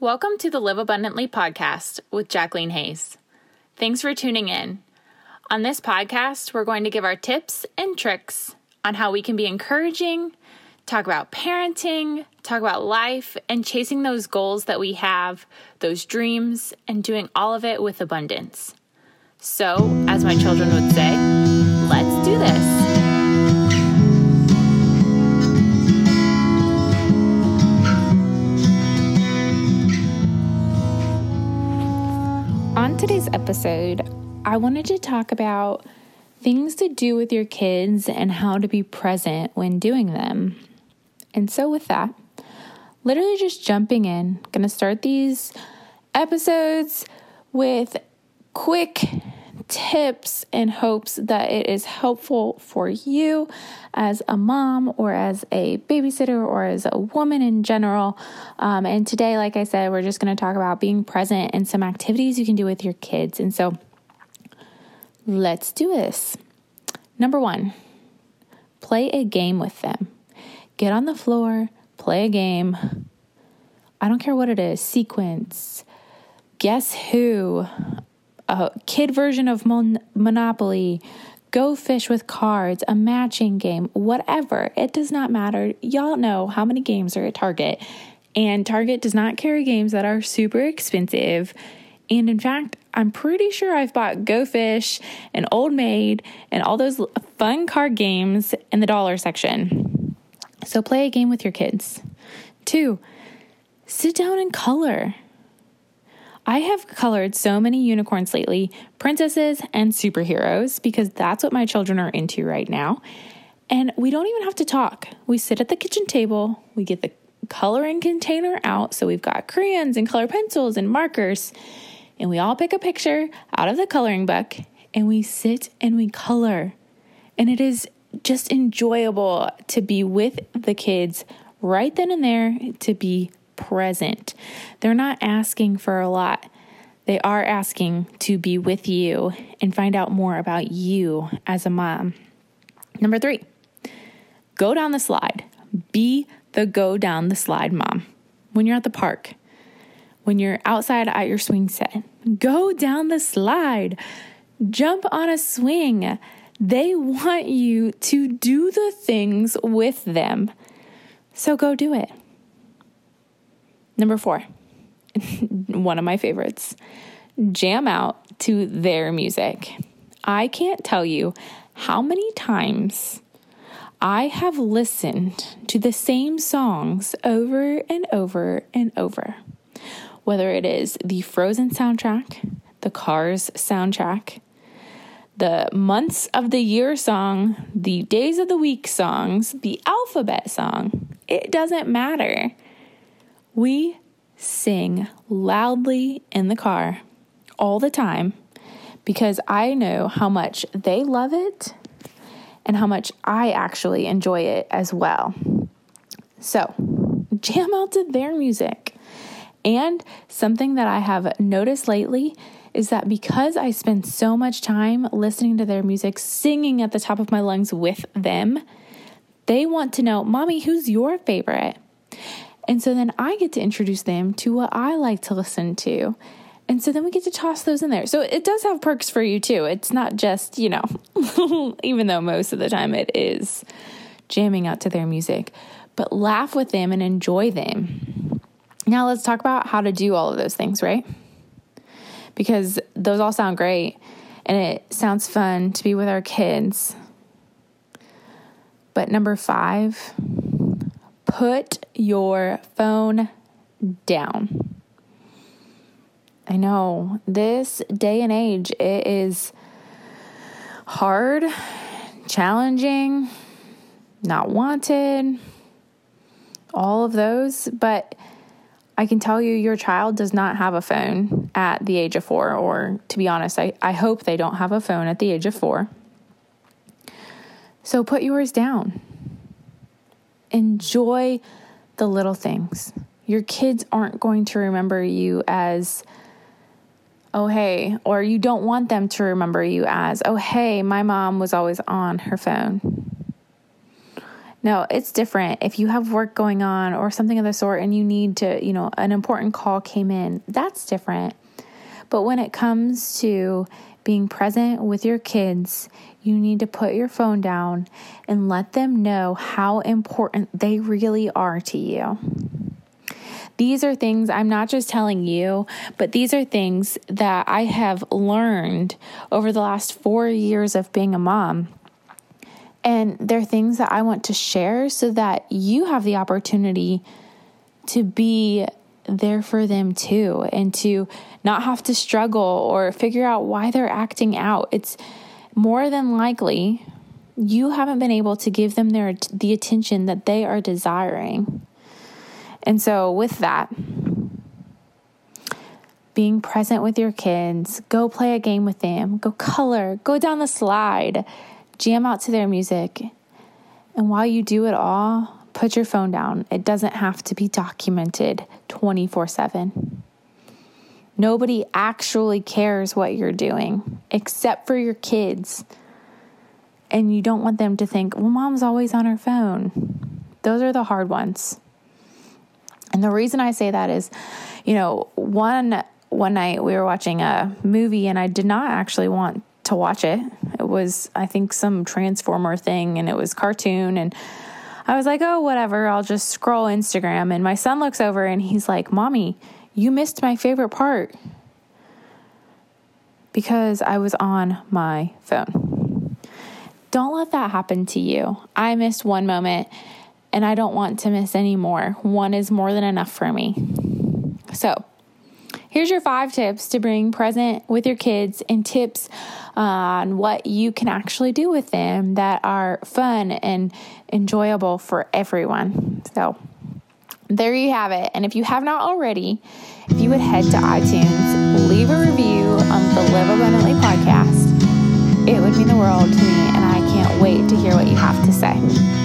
Welcome to the Live Abundantly podcast with Jacqueline Hayes. Thanks for tuning in. On this podcast, we're going to give our tips and tricks on how we can be encouraging, talk about parenting, talk about life, and chasing those goals that we have, those dreams, and doing all of it with abundance. So, as my children would say, let's do this. On today's episode, I wanted to talk about things to do with your kids and how to be present when doing them. And so with that, literally just jumping in, going to start these episodes with quick tips in hopes that it is helpful for you as a mom or as a babysitter or as a woman in general. And today, like I said, we're just going to talk about being present and some activities you can do with your kids. And so let's do this. Number one, play a game with them. Get on the floor, play a game. I don't care what it is. Sequence, guess who, a kid version of Monopoly, go fish with cards, a matching game, whatever. It does not matter. Y'all know how many games are at Target, and Target does not carry games that are super expensive. And in fact, I'm pretty sure I've bought Go Fish and Old Maid and all those fun card games in the dollar section. So play a game with your kids. 2, sit down and color. I have colored so many unicorns lately, princesses and superheroes, because that's what my children are into right now. And we don't even have to talk. We sit at the kitchen table, we get the coloring container out. So we've got crayons and color pencils and markers, and we all pick a picture out of the coloring book and we sit and we color. And it is just enjoyable to be with the kids right then and there, to be present. They're not asking for a lot. They are asking to be with you and find out more about you as a mom. Number 3, go down the slide. Be the go down the slide mom. When you're at the park, when you're outside at your swing set, go down the slide, jump on a swing. They want you to do the things with them. So go do it. Number 4, one of my favorites, jam out to their music. I can't tell you how many times I have listened to the same songs over and over and over. Whether it is the Frozen soundtrack, the Cars soundtrack, the months of the year song, the days of the week songs, the alphabet song, it doesn't matter. We sing loudly in the car all the time because I know how much they love it and how much I actually enjoy it as well. So jam out to their music. And something that I have noticed lately is that because I spend so much time listening to their music, singing at the top of my lungs with them, they want to know, Mommy, who's your favorite? And so then I get to introduce them to what I like to listen to. And so then we get to toss those in there. So it does have perks for you too. It's not just, even though most of the time it is jamming out to their music, but laugh with them and enjoy them. Now let's talk about how to do all of those things, right? Because those all sound great and it sounds fun to be with our kids. But number 5, put your phone down. I know this day and age, it is hard, challenging, not wanted, all of those. But I can tell you, your child does not have a phone at the age of 4, or to be honest, I hope they don't have a phone at the age of 4. So put yours down. Enjoy the little things. Your kids aren't going to remember you as, oh, hey, or you don't want them to remember you as, oh, hey, my mom was always on her phone. No, it's different. If you have work going on or something of the sort and you need to, an important call came in, that's different. But when it comes to being present with your kids, you need to put your phone down and let them know how important they really are to you. These are things I'm not just telling you, but these are things that I have learned over the last 4 years of being a mom. And they're things that I want to share so that you have the opportunity to be there for them too, and to not have to struggle or figure out why they're acting out. It's more than likely you haven't been able to give them the attention that they are desiring. And so with that, being present with your kids, go play a game with them, go color, go down the slide, jam out to their music. And while you do it all, put your phone down. It doesn't have to be documented 24/7. Nobody actually cares what you're doing except for your kids. And you don't want them to think, well, mom's always on her phone. Those are the hard ones. And the reason I say that is, one night we were watching a movie and I did not actually want to watch it. It was, I think, some Transformer thing, and it was cartoon, and I was like, oh, whatever, I'll just scroll Instagram. And my son looks over and he's like, Mommy, you missed my favorite part because I was on my phone. Don't let that happen to you. I missed one moment and I don't want to miss any more. One is more than enough for me. So here's your 5 tips to being present with your kids, and tips on what you can actually do with them that are fun and enjoyable for everyone. So there you have it. And if you have not already, if you would head to iTunes, leave a review on the Live Abundantly podcast, it would mean the world to me, and I can't wait to hear what you have to say.